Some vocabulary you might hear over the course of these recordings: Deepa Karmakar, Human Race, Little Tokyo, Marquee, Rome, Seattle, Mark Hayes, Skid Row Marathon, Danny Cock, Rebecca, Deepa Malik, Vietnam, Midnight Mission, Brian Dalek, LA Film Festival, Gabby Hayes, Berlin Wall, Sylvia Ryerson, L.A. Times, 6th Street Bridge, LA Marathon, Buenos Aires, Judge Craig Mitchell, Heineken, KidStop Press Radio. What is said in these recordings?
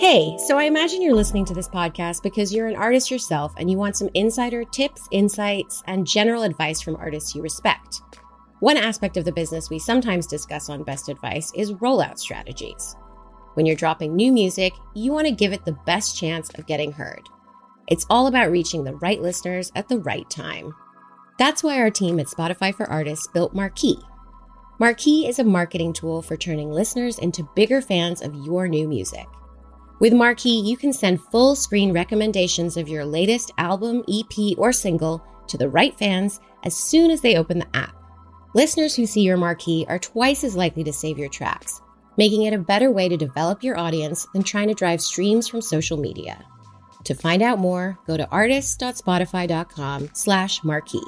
Hey, so I imagine you're listening to this podcast because you're an artist yourself and you want some insider tips, insights, and general advice from artists you respect. One aspect of the business we sometimes discuss on Best Advice is rollout strategies. When you're dropping new music, you want to give it the best chance of getting heard. It's all about reaching the right listeners at the right time. That's why our team at Spotify for Artists built Marquee. Marquee is a marketing tool for turning listeners into bigger fans of your new music. With Marquee, you can send full screen recommendations of your latest album, EP, or single to the right fans as soon as they open the app. Listeners who see your Marquee are twice as likely to save your tracks, making it a better way to develop your audience than trying to drive streams from social media. To find out more, go to artists.spotify.com/marquee.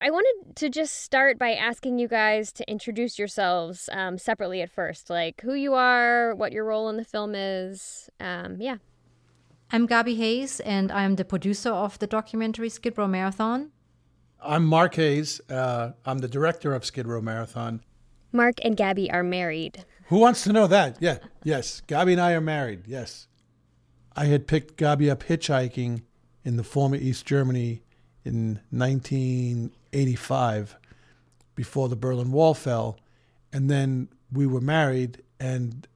I wanted to just start by asking you guys to introduce yourselves separately at first, like who you are, what your role in the film is. I'm Gabby Hayes, and I'm the producer of the documentary Skid Row Marathon. I'm Mark Hayes. I'm the director of Skid Row Marathon. Mark and Gabby are married. Who wants to know that? Yeah. Yes. Gabby and I are married. Yes. I had picked Gabby up hitchhiking in the former East Germany in 1985 before the Berlin Wall fell. And then we were married and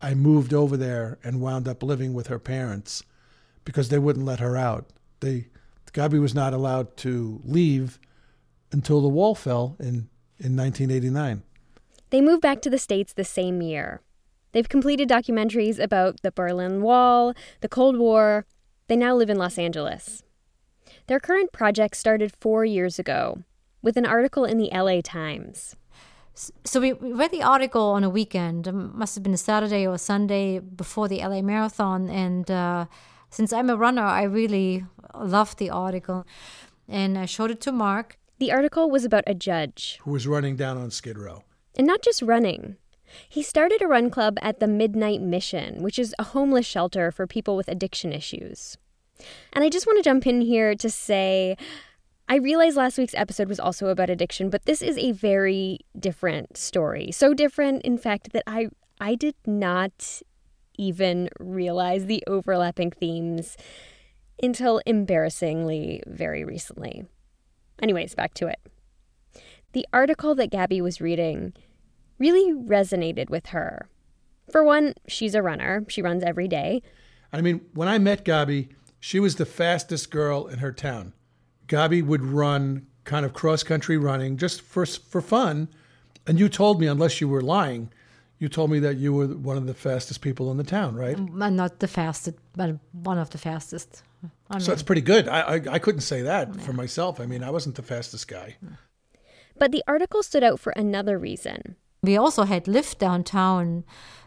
I moved over there and wound up living with her parents because they wouldn't let her out. Gabby was not allowed to leave until the wall fell in 1989. They moved back to the States the same year. They've completed documentaries about the Berlin Wall, the Cold War. They now live in Los Angeles. Their current project started 4 years ago with an article in the LA Times. So we read the article on a weekend. It must have been a Saturday or a Sunday before the LA Marathon. And since I'm a runner, I really loved the article. And I showed it to Mark. The article was about a judge who was running down on Skid Row. And not just running. He started a run club at the Midnight Mission, which is a homeless shelter for people with addiction issues. And I just want to jump in here to say, I realized last week's episode was also about addiction, but this is a very different story. So different, in fact, that I did not even realize the overlapping themes until embarrassingly very recently. Anyways, back to it. The article that Gabby was reading really resonated with her. For one, she's a runner. She runs every day. I mean, when I met Gabby, she was the fastest girl in her town. Gabby would run kind of cross-country running just for fun. And you told me, unless you were lying, you told me that you were one of the fastest people in the town, right? I'm not the fastest, but one of the fastest. So that's pretty good. I couldn't say that for myself. I mean, I wasn't the fastest guy. But the article stood out for another reason. We also had lived downtown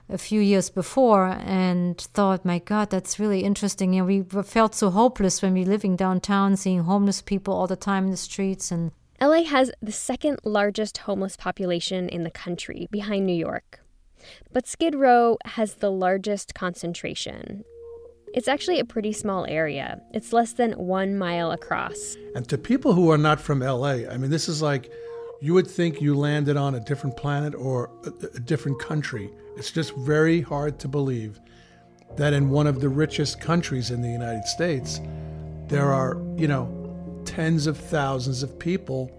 a few years before and thought, my God, that's really interesting. You know, we felt so hopeless when we were living downtown, seeing homeless people all the time in the streets. And LA has the second largest homeless population in the country, behind New York. But Skid Row has the largest concentration. It's actually a pretty small area. It's less than 1 mile across. And to people who are not from LA, I mean, this is like, you would think you landed on a different planet or a different country. It's just very hard to believe that in one of the richest countries in the United States, there are, you know, tens of thousands of people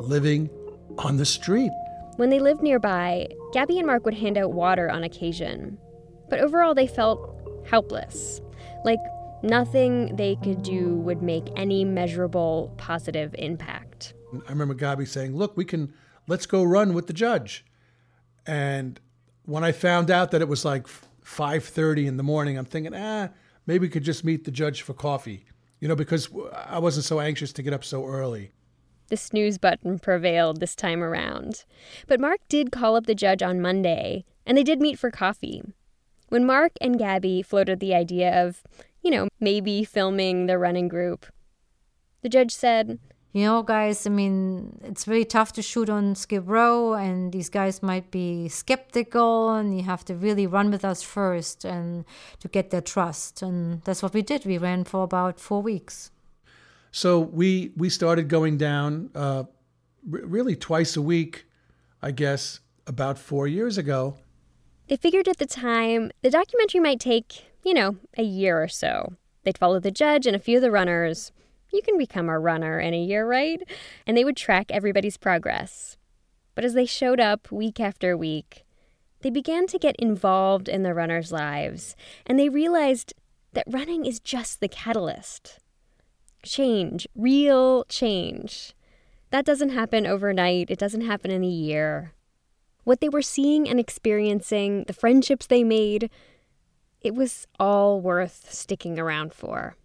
living on the street. When they lived nearby, Gabby and Mark would hand out water on occasion. But overall, they felt helpless. Like nothing they could do would make any measurable positive impact. I remember Gabby saying, look, let's go run with the judge. And when I found out that it was like 5:30 in the morning, I'm thinking, maybe we could just meet the judge for coffee, you know, because I wasn't so anxious to get up so early. The snooze button prevailed this time around. But Mark did call up the judge on Monday, and they did meet for coffee. When Mark and Gabby floated the idea of, you know, maybe filming the running group, the judge said, you know, guys, I mean, it's really tough to shoot on Skid Row, and these guys might be skeptical, and you have to really run with us first and to get their trust. And that's what we did. We ran for about 4 weeks. So we started going down really twice a week, I guess, about 4 years ago. They figured at the time the documentary might take, a year or so. They'd follow the judge and a few of the runners. You can become a runner in a year, right? And they would track everybody's progress. But as they showed up week after week, they began to get involved in the runners' lives, and they realized that running is just the catalyst. Change, real change. That doesn't happen overnight. It doesn't happen in a year. What they were seeing and experiencing, the friendships they made, it was all worth sticking around for.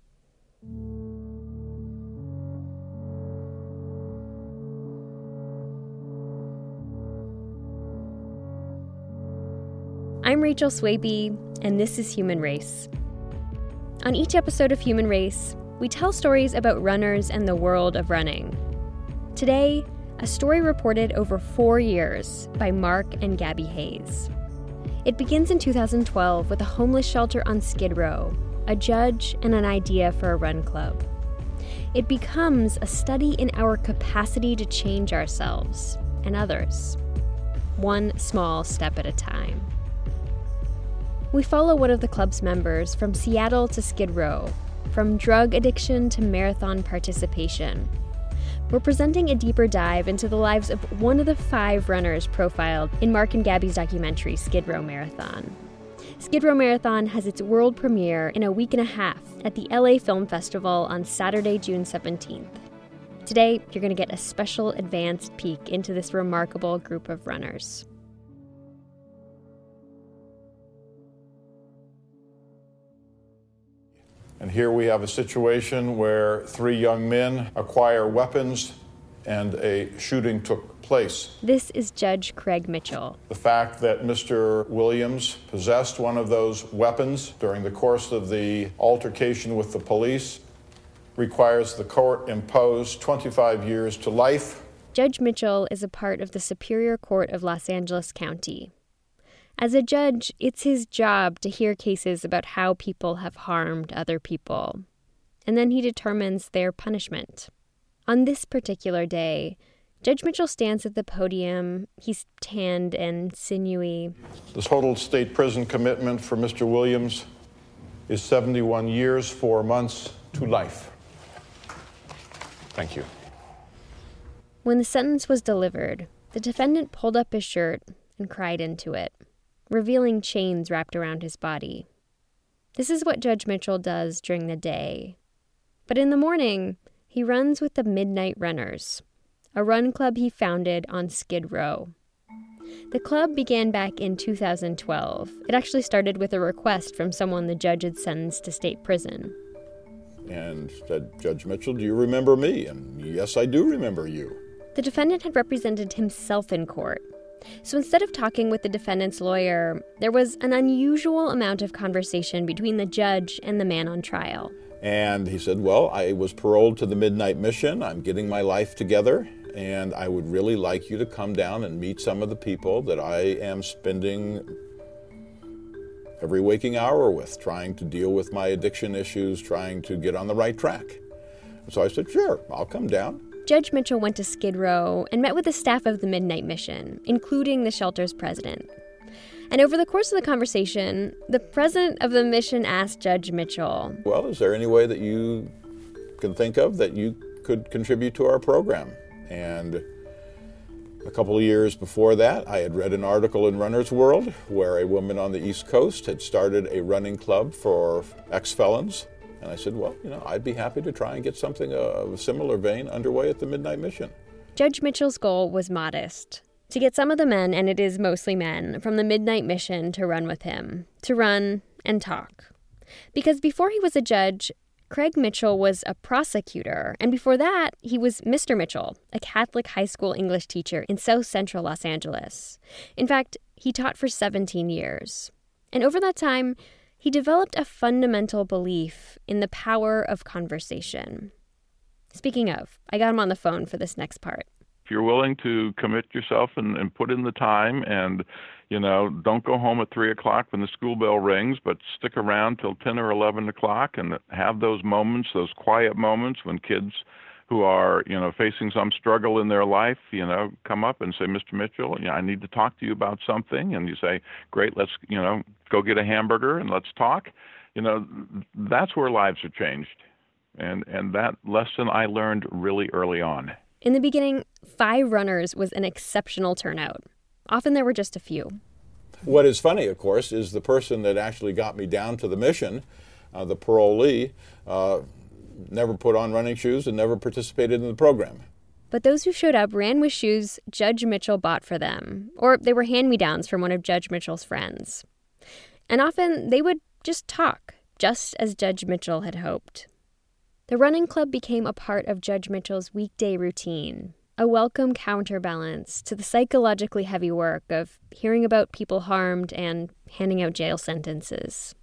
I'm Rachel Swaby, and this is Human Race. On each episode of Human Race, we tell stories about runners and the world of running. Today, a story reported over 4 years by Mark and Gabby Hayes. It begins in 2012 with a homeless shelter on Skid Row, a judge, and an idea for a run club. It becomes a study in our capacity to change ourselves and others, one small step at a time. We follow one of the club's members from Seattle to Skid Row, from drug addiction to marathon participation. We're presenting a deeper dive into the lives of one of the 5 runners profiled in Mark and Gabby's documentary, Skid Row Marathon. Skid Row Marathon has its world premiere in a week and a half at the LA Film Festival on Saturday, June 17th. Today, you're going to get a special advanced peek into this remarkable group of runners. And here we have a situation where 3 young men acquire weapons and a shooting took place. This is Judge Craig Mitchell. The fact that Mr. Williams possessed one of those weapons during the course of the altercation with the police requires the court impose 25 years to life. Judge Mitchell is a part of the Superior Court of Los Angeles County. As a judge, it's his job to hear cases about how people have harmed other people, and then he determines their punishment. On this particular day, Judge Mitchell stands at the podium. He's tanned and sinewy. The total state prison commitment for Mr. Williams is 71 years, 4 months to life. Thank you. When the sentence was delivered, the defendant pulled up his shirt and cried into it, revealing chains wrapped around his body. This is what Judge Mitchell does during the day. But in the morning, he runs with the Midnight Runners, a run club he founded on Skid Row. The club began back in 2012. It actually started with a request from someone the judge had sentenced to state prison. And said, Judge Mitchell, do you remember me? And yes, I do remember you. The defendant had represented himself in court. So instead of talking with the defendant's lawyer, there was an unusual amount of conversation between the judge and the man on trial. And he said, well, I was paroled to the Midnight Mission. I'm getting my life together, and I would really like you to come down and meet some of the people that I am spending every waking hour with, trying to deal with my addiction issues, trying to get on the right track. So I said, sure, I'll come down. Judge Mitchell went to Skid Row and met with the staff of the Midnight Mission, including the shelter's president. And over the course of the conversation, the president of the mission asked Judge Mitchell, well, is there any way that you can think of that you could contribute to our program? And a couple of years before that, I had read an article in Runner's World where a woman on the East Coast had started a running club for ex-felons. And I said, well, I'd be happy to try and get something of a similar vein underway at the Midnight Mission. Judge Mitchell's goal was modest, to get some of the men, and it is mostly men, from the Midnight Mission to run with him, to run and talk. Because before he was a judge, Craig Mitchell was a prosecutor, and before that, he was Mr. Mitchell, a Catholic high school English teacher in South Central Los Angeles. In fact, he taught for 17 years. And over that time, he developed a fundamental belief in the power of conversation. Speaking of, I got him on the phone for this next part. If you're willing to commit yourself and put in the time and, don't go home at 3 o'clock when the school bell rings, but stick around till 10 or 11 o'clock and have those moments, those quiet moments when kids who are, you know, facing some struggle in their life, you know, come up and say, Mr. Mitchell, you know, I need to talk to you about something. And you say, great, let's, you know, go get a hamburger and let's talk. You know, that's where lives are changed. And that lesson I learned really early on. In the beginning, 5 runners was an exceptional turnout. Often there were just a few. What is funny, of course, is the person that actually got me down to the mission, the parolee, never put on running shoes and never participated in the program. But those who showed up ran with shoes Judge Mitchell bought for them, or they were hand-me-downs from one of Judge Mitchell's friends. And often they would just talk, just as Judge Mitchell had hoped. The running club became a part of Judge Mitchell's weekday routine, a welcome counterbalance to the psychologically heavy work of hearing about people harmed and handing out jail sentences.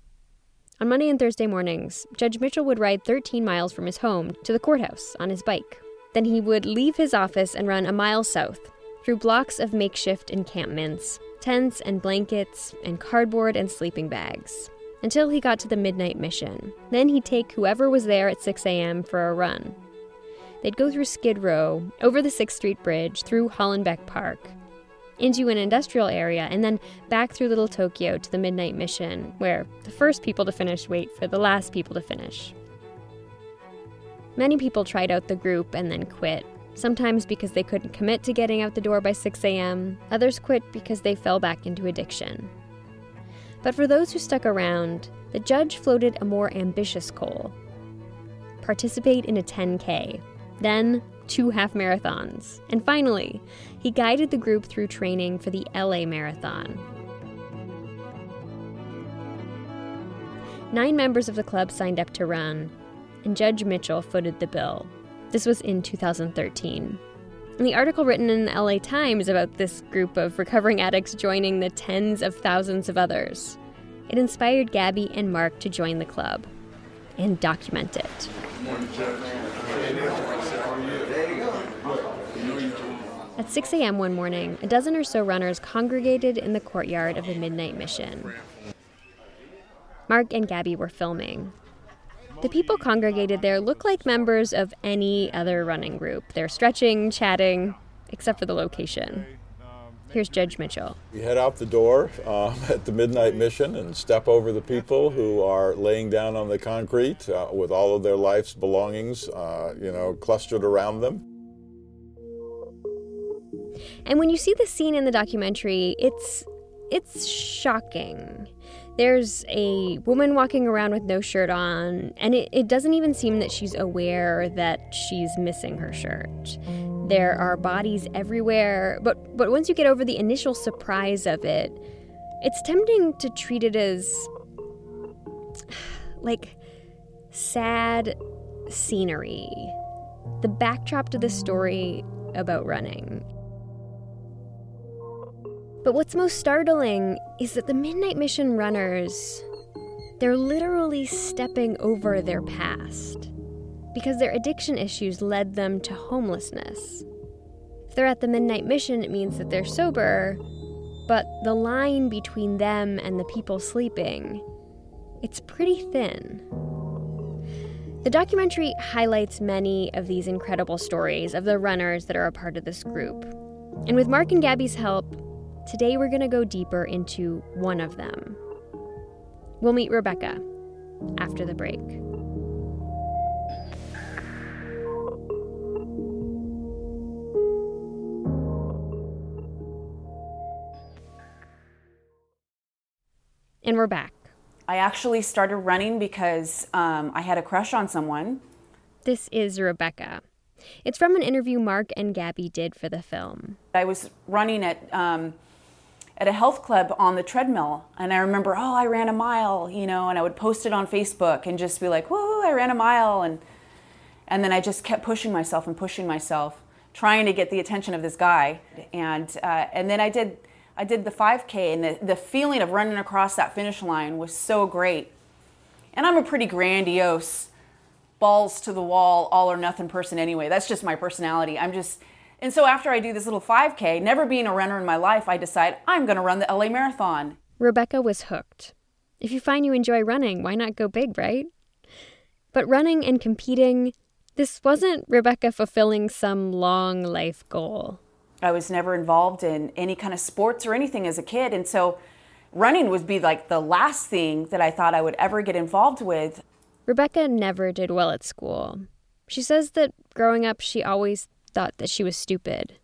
On Monday and Thursday mornings, Judge Mitchell would ride 13 miles from his home to the courthouse on his bike. Then he would leave his office and run a mile south, through blocks of makeshift encampments, tents and blankets, and cardboard and sleeping bags, until he got to the Midnight Mission. Then he'd take whoever was there at 6 a.m. for a run. They'd go through Skid Row, over the 6th Street Bridge, through Hollenbeck Park, into an industrial area, and then back through Little Tokyo to the Midnight Mission, where the first people to finish wait for the last people to finish. Many people tried out the group and then quit, sometimes because they couldn't commit to getting out the door by 6 a.m., others quit because they fell back into addiction. But for those who stuck around, the judge floated a more ambitious goal. Participate in a 10K, then 2 half marathons. And finally, he guided the group through training for the LA Marathon. 9 members of the club signed up to run, and Judge Mitchell footed the bill. This was in 2013. And the article written in the LA Times about this group of recovering addicts joining the tens of thousands of others, it inspired Gabby and Mark to join the club and document it. At 6 a.m. one morning, a dozen or so runners congregated in the courtyard of the Midnight Mission. Mark and Gabby were filming. The people congregated there looked like members of any other running group. They're stretching, chatting, except for the location. Here's Judge Mitchell. You head out the door at the Midnight Mission and step over the people who are laying down on the concrete with all of their life's belongings, you know, clustered around them. And when you see the scene in the documentary, it's shocking. There's a woman walking around with no shirt on, and it doesn't even seem that she's aware that she's missing her shirt. There are bodies everywhere, but once you get over the initial surprise of it, it's tempting to treat it as, like, sad scenery. The backdrop to the story about running. But what's most startling is that the Midnight Mission runners, they're literally stepping over their past because their addiction issues led them to homelessness. If they're at the Midnight Mission, it means that they're sober, but the line between them and the people sleeping, it's pretty thin. The documentary highlights many of these incredible stories of the runners that are a part of this group. And with Mark and Gabby's help, today we're going to go deeper into one of them. We'll meet Rebecca after the break. And we're back. I actually started running because I had a crush on someone. This is Rebecca. It's from an interview Mark and Gabby did for the film. I was running at a health club on the treadmill, and I remember, oh, I ran a mile, you know, and I would post it on Facebook and just be like, woo, I ran a mile, and then I just kept pushing myself, trying to get the attention of this guy, and then I did the 5K, and the feeling of running across that finish line was so great, and I'm a pretty grandiose, balls to the wall, all or nothing person anyway. That's just my personality. And so after I do this little 5K, never being a runner in my life, I decide I'm going to run the LA Marathon. Rebecca was hooked. If you find you enjoy running, why not go big, right? But running and competing, This wasn't Rebecca fulfilling some long life goal. I was never involved in any kind of sports or anything as a kid. And so running would be like the last thing that I thought I would ever get involved with. Rebecca never did well at school. She says that growing up, she always thought that she was stupid.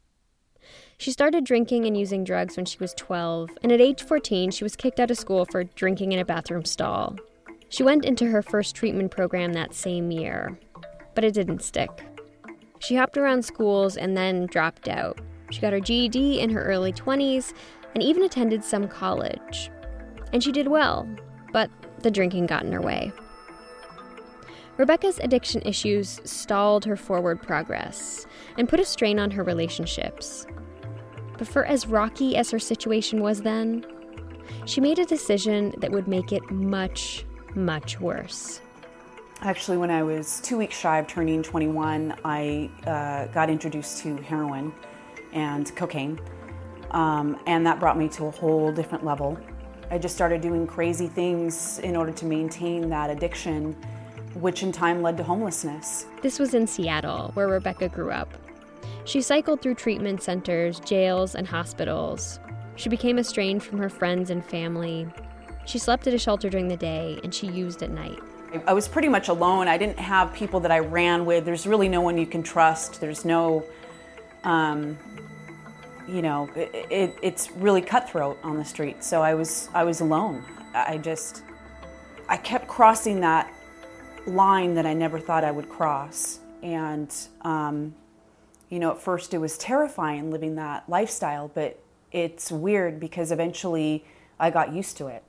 She started drinking and using drugs when she was 12, and at age 14, she was kicked out of school for drinking in a bathroom stall. She went into her first treatment program that same year, but it didn't stick. She hopped around schools and then dropped out. She got her GED in her early 20s and even attended some college. And she did well, but the drinking got in her way. Rebecca's addiction issues stalled her forward progress and put a strain on her relationships. But for as rocky as her situation was then, she made a decision that would make it much, much worse. Actually, when I was 2 weeks shy of turning 21, I got introduced to heroin and cocaine, and that brought me to a whole different level. I just started doing crazy things in order to maintain that addiction, which in time led to homelessness. This was in Seattle, where Rebecca grew up. She cycled through treatment centers, jails, and hospitals. She became estranged from her friends and family. She slept at a shelter during the day, and she used at night. I was pretty much alone. I didn't have people that I ran with. There's really no one you can trust. There's no, it's really cutthroat on the street. So I was alone. I kept crossing that line that I never thought I would cross. And, at first it was terrifying living that lifestyle, but it's weird because eventually I got used to it.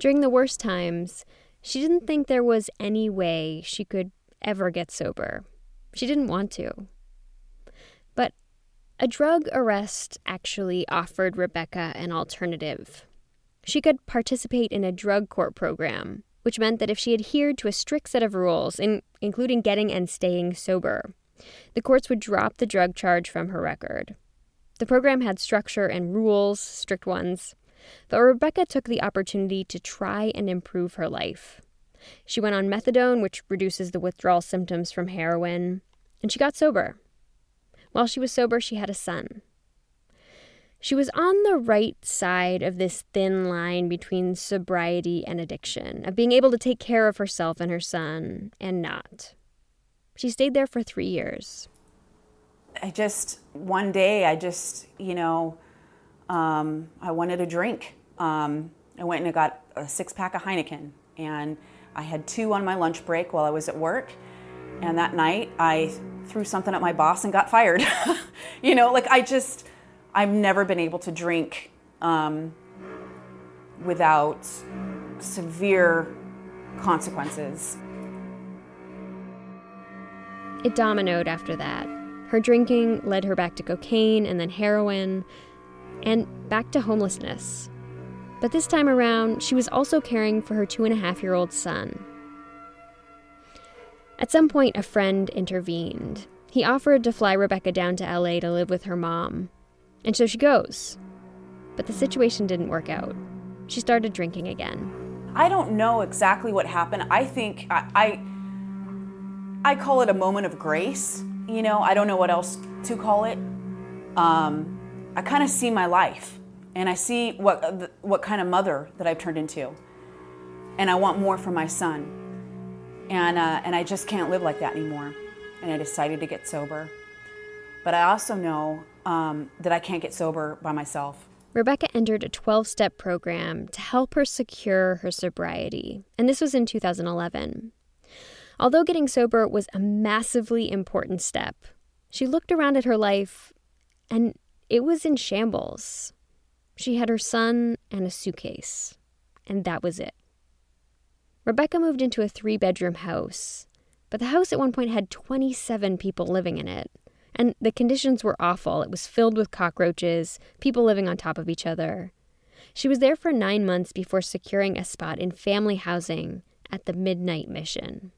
During the worst times, she didn't think there was any way she could ever get sober. She didn't want to. But a drug arrest actually offered Rebecca an alternative. She could participate in a drug court program, which meant that if she adhered to a strict set of rules, including getting and staying sober, the courts would drop the drug charge from her record. The program had structure and rules, strict ones. But Rebecca took the opportunity to try and improve her life. She went on methadone, which reduces the withdrawal symptoms from heroin, and she got sober. While she was sober, she had a son. She was on the right side of this thin line between sobriety and addiction, of being able to take care of herself and her son, and not. She stayed there for 3 years. One day, I wanted a drink. I went and I got a six-pack of Heineken, and I had two on my lunch break while I was at work. And that night, I threw something at my boss and got fired. I've never been able to drink without severe consequences. It dominoed after that. Her drinking led her back to cocaine and then heroin, and back to homelessness. But this time around, she was also caring for her 2.5-year-old son. At some point, a friend intervened. He offered to fly Rebecca down to LA to live with her mom. And so she goes. But the situation didn't work out. She started drinking again. I don't know exactly what happened. I think I call it a moment of grace. I don't know what else to call it. I kind of see my life, and I see what kind of mother that I've turned into, and I want more for my son, and I just can't live like that anymore, and I decided to get sober. But I also know that I can't get sober by myself. Rebecca entered a 12-step program to help her secure her sobriety, and this was in 2011. Although getting sober was a massively important step, she looked around at her life, and it was in shambles. She had her son and a suitcase, and that was it. Rebecca moved into a 3-bedroom house, but the house at one point had 27 people living in it, and the conditions were awful. It was filled with cockroaches, people living on top of each other. She was there for 9 months before securing a spot in family housing at the Midnight Mission.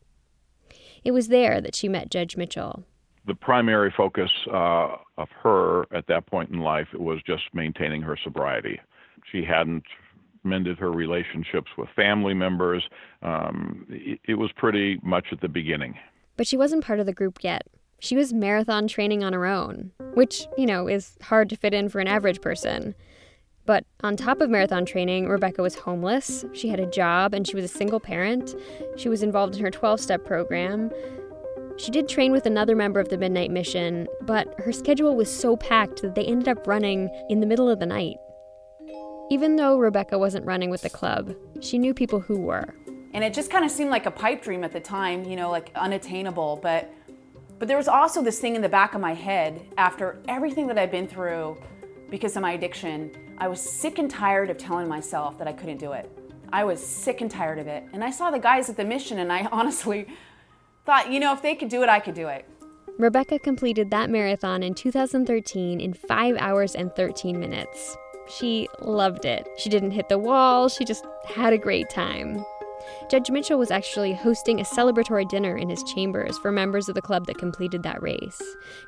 It was there that she met Judge Mitchell. The primary focus of her at that point in life was just maintaining her sobriety. She hadn't mended her relationships with family members. It was pretty much at the beginning. But she wasn't part of the group yet. She was marathon training on her own, which, you know, is hard to fit in for an average person. But on top of marathon training, Rebecca was homeless, she had a job, and she was a single parent. She was involved in her 12-step program. She did train with another member of the Midnight Mission, but her schedule was so packed that they ended up running in the middle of the night. Even though Rebecca wasn't running with the club, she knew people who were. And it just kind of seemed like a pipe dream at the time, you know, like unattainable. But there was also this thing in the back of my head, after everything that I'd been through because of my addiction, I was sick and tired of telling myself that I couldn't do it. I was sick and tired of it. And I saw the guys at the mission and I honestly thought, you know, if they could do it, I could do it. Rebecca completed that marathon in 2013 in 5 hours and 13 minutes. She loved it. She didn't hit the wall. She just had a great time. Judge Mitchell was actually hosting a celebratory dinner in his chambers for members of the club that completed that race.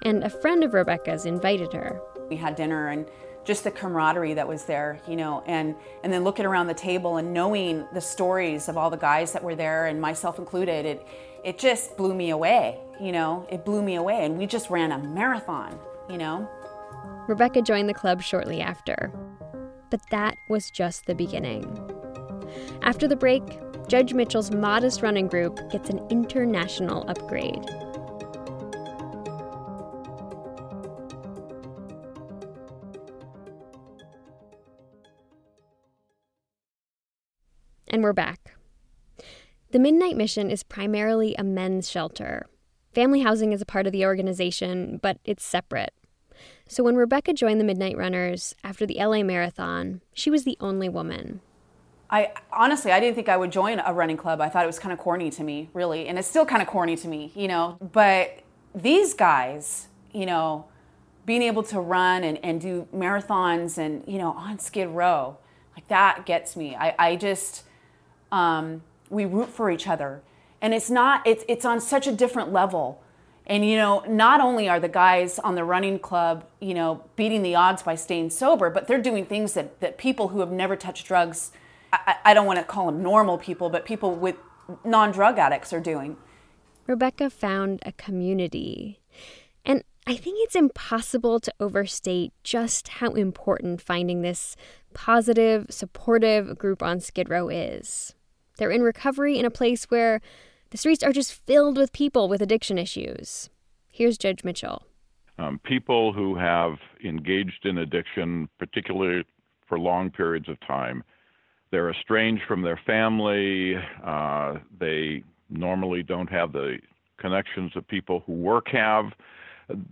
And a friend of Rebecca's invited her. We had dinner and just the camaraderie that was there, you know, and then looking around the table and knowing the stories of all the guys that were there and myself included, it just blew me away, you know. It blew me away, and we just ran a marathon, you know. Rebecca joined the club shortly after. But that was just the beginning. After the break, Judge Mitchell's modest running group gets an international upgrade. And we're back. The Midnight Mission is primarily a men's shelter. Family housing is a part of the organization, but it's separate. So when Rebecca joined the Midnight Runners after the LA Marathon, she was the only woman. I didn't think I would join a running club. I thought it was kind of corny to me, really. And it's still kind of corny to me, you know. But these guys, you know, being able to run and do marathons and, you know, on Skid Row, like that gets me. I just we root for each other, and it's on such a different level. And, you know, not only are the guys on the running club, you know, beating the odds by staying sober, but they're doing things that people who have never touched drugs, I don't want to call them normal people, but people with non-drug addicts are doing. Rebecca found a community. And I think it's impossible to overstate just how important finding this positive, supportive group on Skid Row is. They're in recovery in a place where the streets are just filled with people with addiction issues. Here's Judge Mitchell. People who have engaged in addiction, particularly for long periods of time, they're estranged from their family. They normally don't have the connections that people who work have.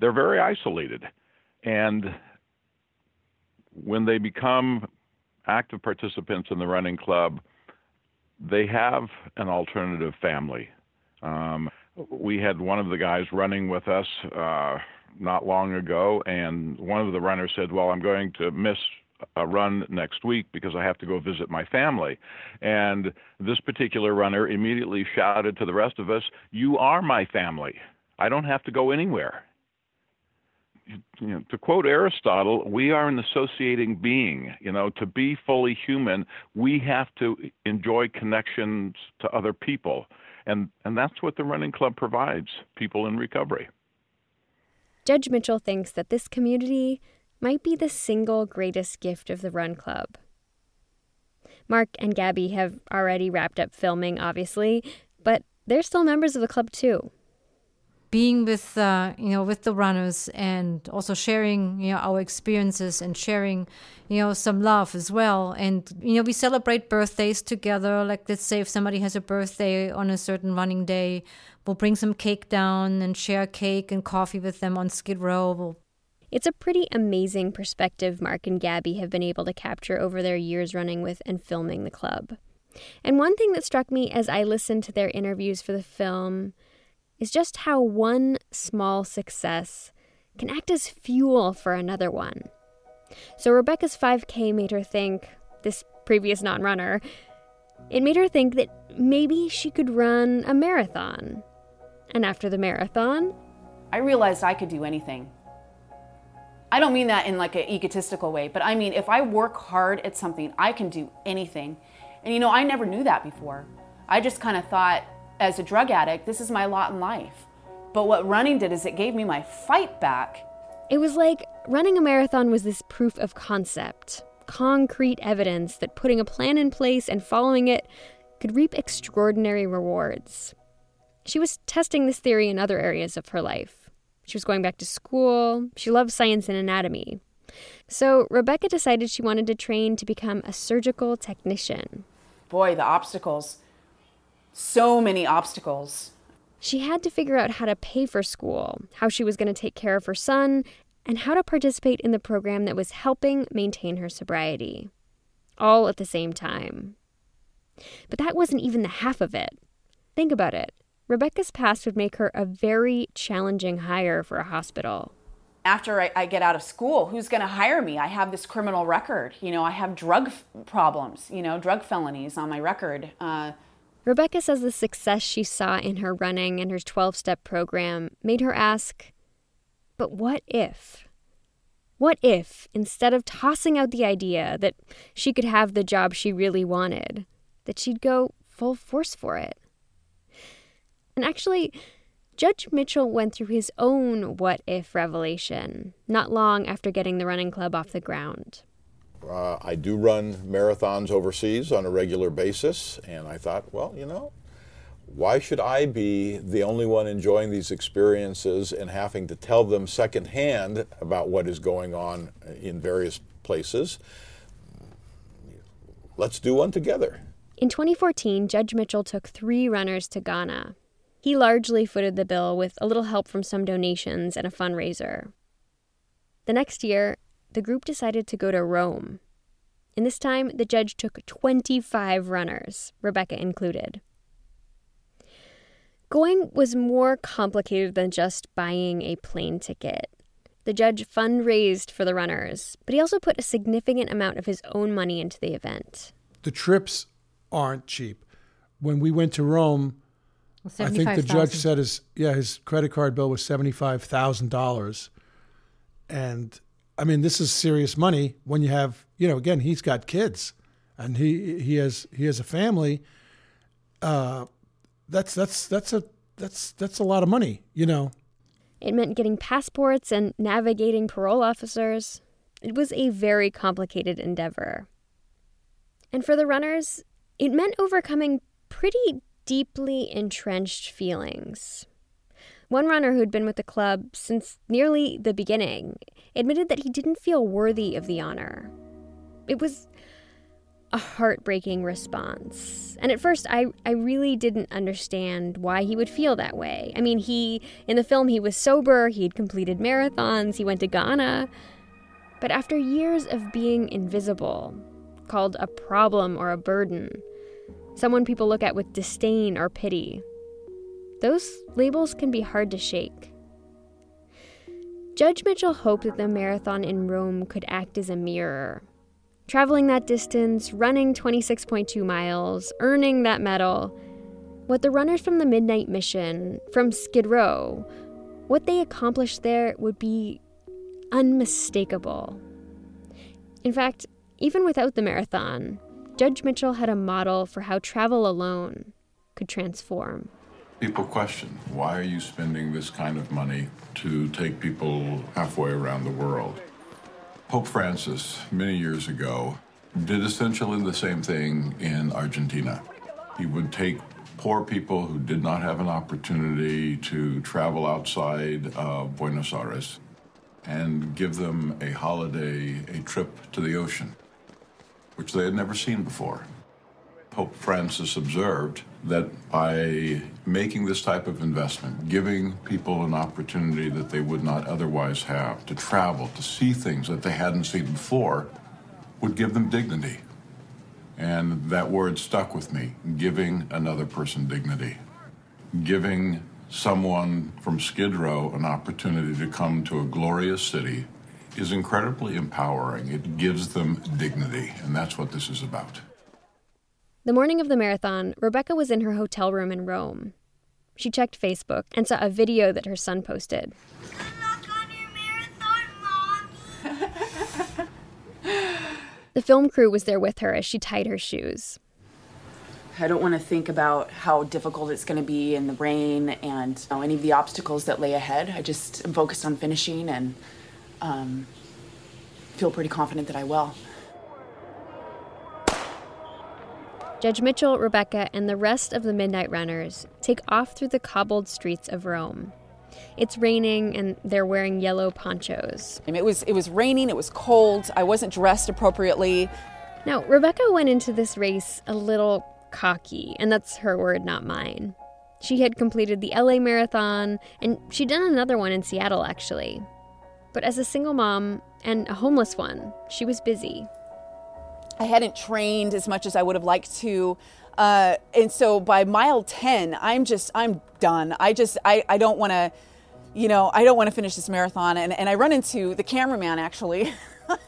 They're very isolated. And when they become active participants in the running club, they have an alternative family. We had one of the guys running with us not long ago, and one of the runners said, well, I'm going to miss a run next week because I have to go visit my family. And this particular runner immediately shouted to the rest of us, you are my family. I don't have to go anywhere. You know, to quote Aristotle, we are an associating being. You know, to be fully human, we have to enjoy connections to other people. And that's what the running club provides people in recovery. Judge Mitchell thinks that this community might be the single greatest gift of the Run Club. Mark and Gabby have already wrapped up filming, obviously, but they're still members of the club too. Being with with the runners and also sharing our experiences and sharing some love as well, and we celebrate birthdays together. Like, let's say if somebody has a birthday on a certain running day, we'll bring some cake down and share cake and coffee with them on Skid Row. It's a pretty amazing perspective Mark and Gabby have been able to capture over their years running with and filming the club. And one thing that struck me as I listened to their interviews for the film is just how one small success can act as fuel for another one. So Rebecca's 5K made her think, this previous non-runner, it made her think that maybe she could run a marathon. And after the marathon, I realized I could do anything. I don't mean that in like an egotistical way, but I mean, if I work hard at something, I can do anything. And I never knew that before. I just kind of thought, as a drug addict, this is my lot in life. But what running did is it gave me my fight back. It was like running a marathon was this proof of concept, concrete evidence that putting a plan in place and following it could reap extraordinary rewards. She was testing this theory in other areas of her life. She was going back to school. She loved science and anatomy. So Rebecca decided she wanted to train to become a surgical technician. Boy, the obstacles. So many obstacles. She had to figure out how to pay for school, how she was going to take care of her son, and how to participate in the program that was helping maintain her sobriety. All at the same time. But that wasn't even the half of it. Think about it. Rebecca's past would make her a very challenging hire for a hospital. After I get out of school, who's going to hire me? I have this criminal record. You know, I have drug problems, you know, drug felonies on my record. Rebecca says the success she saw in her running and her 12-step program made her ask, but what if? What if, instead of tossing out the idea that she could have the job she really wanted, that she'd go full force for it? And actually, Judge Mitchell went through his own what-if revelation not long after getting the running club off the ground. I do run marathons overseas on a regular basis, and I thought, well, you know, why should I be the only one enjoying these experiences and having to tell them secondhand about what is going on in various places? Let's do one together. In 2014, Judge Mitchell took 3 runners to Ghana. He largely footed the bill with a little help from some donations and a fundraiser. The next year, the group decided to go to Rome. And this time, the judge took 25 runners, Rebecca included. Going was more complicated than just buying a plane ticket. The judge fundraised for the runners, but he also put a significant amount of his own money into the event. The trips aren't cheap. When we went to Rome, I think the judge said his credit card bill was $75,000. And, I mean, this is serious money when you have, you know, again, he's got kids and he has a family. That's a lot of money, you know. It meant getting passports and navigating parole officers. It was a very complicated endeavor. And for the runners, it meant overcoming pretty deeply entrenched feelings. One runner who'd been with the club since nearly the beginning admitted that he didn't feel worthy of the honor. It was a heartbreaking response. And at first, I really didn't understand why he would feel that way. I mean, in the film, he was sober, he'd completed marathons, he went to Ghana. But after years of being invisible, called a problem or a burden, someone people look at with disdain or pity, those labels can be hard to shake. Judge Mitchell hoped that the marathon in Rome could act as a mirror. Traveling that distance, running 26.2 miles, earning that medal, what the runners from the Midnight Mission, from Skid Row, what they accomplished there would be unmistakable. In fact, even without the marathon, Judge Mitchell had a model for how travel alone could transform. People question, why are you spending this kind of money to take people halfway around the world? Pope Francis, many years ago, did essentially the same thing in Argentina. He would take poor people who did not have an opportunity to travel outside of Buenos Aires and give them a holiday, a trip to the ocean, which they had never seen before. Pope Francis observed that by making this type of investment, giving people an opportunity that they would not otherwise have to travel, to see things that they hadn't seen before, would give them dignity. And that word stuck with me, giving another person dignity. Giving someone from Skid Row an opportunity to come to a glorious city is incredibly empowering. It gives them dignity, and that's what this is about. The morning of the marathon, Rebecca was in her hotel room in Rome. She checked Facebook and saw a video that her son posted. Good luck on your marathon, Mom. The film crew was there with her as she tied her shoes. I don't want to think about how difficult it's going to be in the rain and any of the obstacles that lay ahead. I just am focused on finishing and feel pretty confident that I will. Judge Mitchell, Rebecca, and the rest of the Midnight Runners take off through the cobbled streets of Rome. It's raining, and they're wearing yellow ponchos. It was raining, it was cold, I wasn't dressed appropriately. Now, Rebecca went into this race a little cocky, and that's her word, not mine. She had completed the LA Marathon, and she'd done another one in Seattle, actually. But as a single mom, and a homeless one, she was busy. I hadn't trained as much as I would have liked to. And so by mile 10, I'm done. I don't want to, I don't want to finish this marathon. And I run into the cameraman, actually.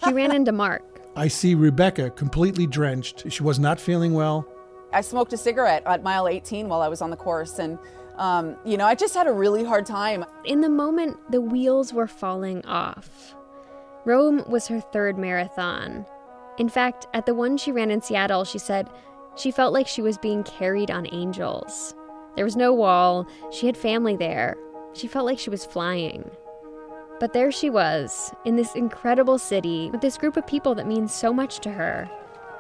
She ran into Mark. I see Rebecca completely drenched. She was not feeling well. I smoked a cigarette at mile 18 while I was on the course. And, I just had a really hard time. In the moment, the wheels were falling off. Rome was her third marathon. In fact, at the one she ran in Seattle, she said she felt like she was being carried on angels. There was no wall. She had family there. She felt like she was flying. But there she was, in this incredible city, with this group of people that means so much to her.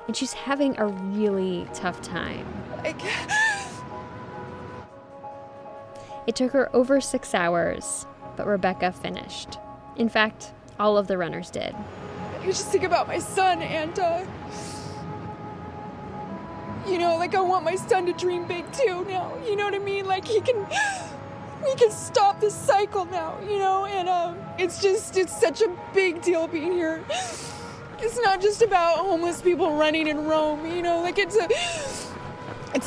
And she's having a really tough time. It took her over 6 hours, but Rebecca finished. In fact, all of the runners did. I just think about my son, and, I want my son to dream big, too, now, you know what I mean? Like, we can stop this cycle now, and, it's such a big deal being here. It's not just about homeless people running in Rome, it's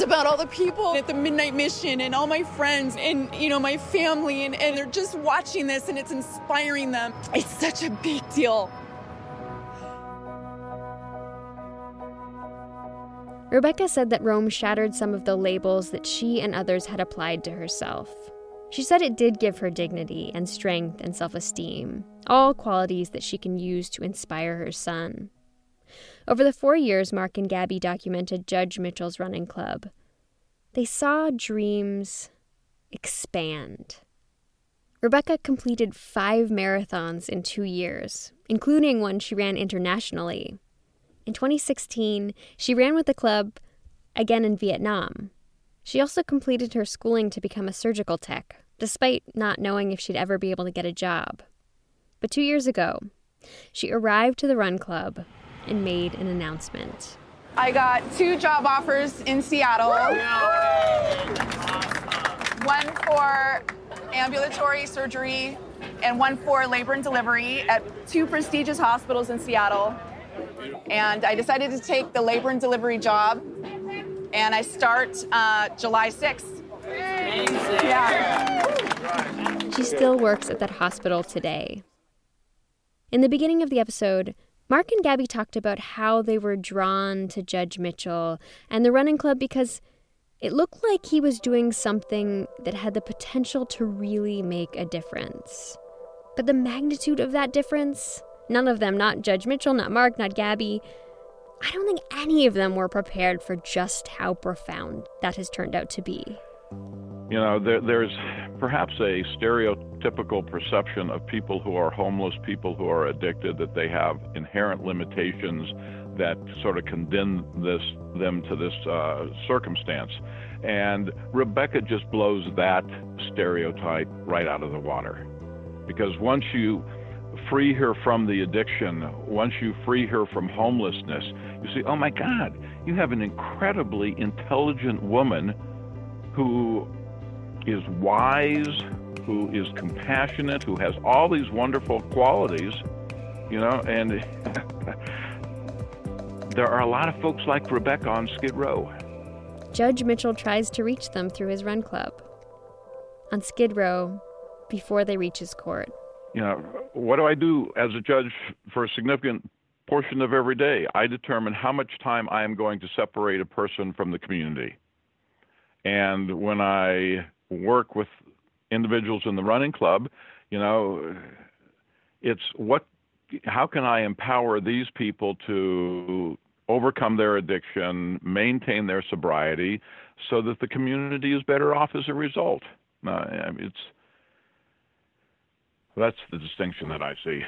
about all the people at the Midnight Mission and all my friends and, my family, and they're just watching this, and it's inspiring them. It's such a big deal. Rebecca said that Rome shattered some of the labels that she and others had applied to herself. She said it did give her dignity and strength and self-esteem, all qualities that she can use to inspire her son. Over the 4 years Mark and Gabby documented Judge Mitchell's running club, they saw dreams expand. Rebecca completed 5 marathons in 2 years, including one she ran internationally. In 2016, she ran with the club again in Vietnam. She also completed her schooling to become a surgical tech, despite not knowing if she'd ever be able to get a job. But 2 years ago, she arrived to the run club and made an announcement. I got 2 job offers in Seattle. Awesome. One for ambulatory surgery and one for labor and delivery at 2 prestigious hospitals in Seattle. And I decided to take the labor and delivery job, and I start July 6th. Yeah. She still works at that hospital today. In the beginning of the episode, Mark and Gabby talked about how they were drawn to Judge Mitchell and the running club because it looked like he was doing something that had the potential to really make a difference. But the magnitude of that difference... None of them, not Judge Mitchell, not Mark, not Gabby. I don't think any of them were prepared for just how profound that has turned out to be. There's perhaps a stereotypical perception of people who are homeless, people who are addicted, that they have inherent limitations that sort of condemn them to this circumstance. And Rebecca just blows that stereotype right out of the water. Because once you free her from the addiction, once you free her from homelessness, you see, oh my God, you have an incredibly intelligent woman who is wise, who is compassionate, who has all these wonderful qualities, and there are a lot of folks like Rebecca on Skid Row. Judge Mitchell tries to reach them through his run club. On Skid Row, before they reach his court. What do I do as a judge for a significant portion of every day? I determine how much time I am going to separate a person from the community. And when I work with individuals in the running club, how can I empower these people to overcome their addiction, maintain their sobriety, so that the community is better off as a result. That's the distinction that I see.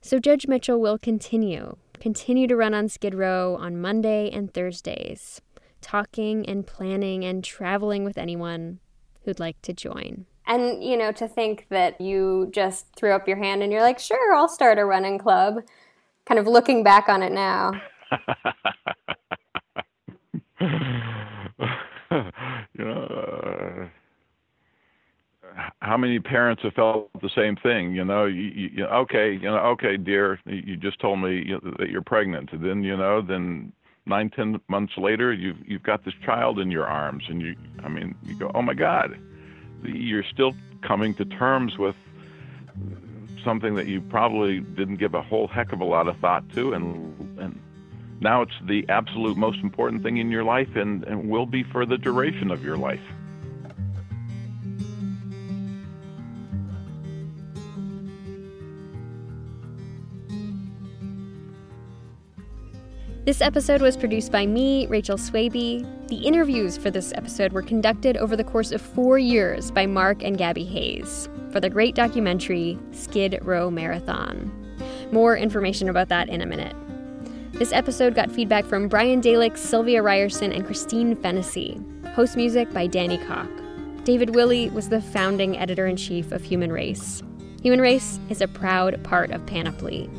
So Judge Mitchell will continue to run on Skid Row on Monday and Thursdays, talking and planning and traveling with anyone who'd like to join. And, you know, to think that you just threw up your hand and you're like, sure, I'll start a running club, kind of looking back on it now. You know, how many parents have felt the same thing? You know, okay, dear, you just told me that you're pregnant. And then, you know, 9-10 months later, you've got this child in your arms, and you go, oh my God, you're still coming to terms with something that you probably didn't give a whole heck of a lot of thought to, and now it's the absolute most important thing in your life, and will be for the duration of your life. This episode was produced by me, Rachel Swaby. The interviews for this episode were conducted over the course of 4 years by Mark and Gabby Hayes for their great documentary, Skid Row Marathon. More information about that in a minute. This episode got feedback from Brian Dalek, Sylvia Ryerson, and Christine Fennessy. Host music by Danny Cock. David Willey was the founding editor-in-chief of Human Race. Human Race is a proud part of Panoply.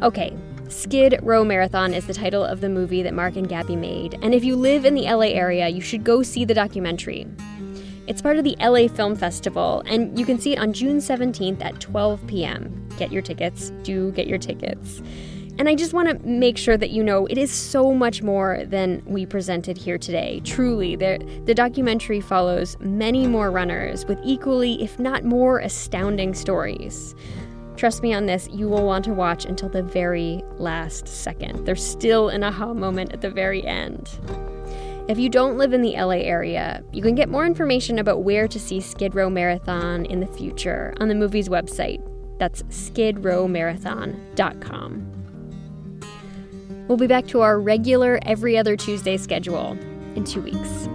Okay. Skid Row Marathon is the title of the movie that Mark and Gabby made, and if you live in the LA area, you should go see the documentary. It's part of the LA Film Festival, and you can see it on June 17th at 12 p.m. Get your tickets. Do get your tickets. And I just want to make sure that you know it is so much more than we presented here today. Truly, the documentary follows many more runners with equally, if not more, astounding stories. Trust me on this, you will want to watch until the very last second. There's still an aha moment at the very end. If you don't live in the LA area, you can get more information about where to see Skid Row Marathon in the future on the movie's website. That's skidrowmarathon.com. We'll be back to our regular every other Tuesday schedule in 2 weeks.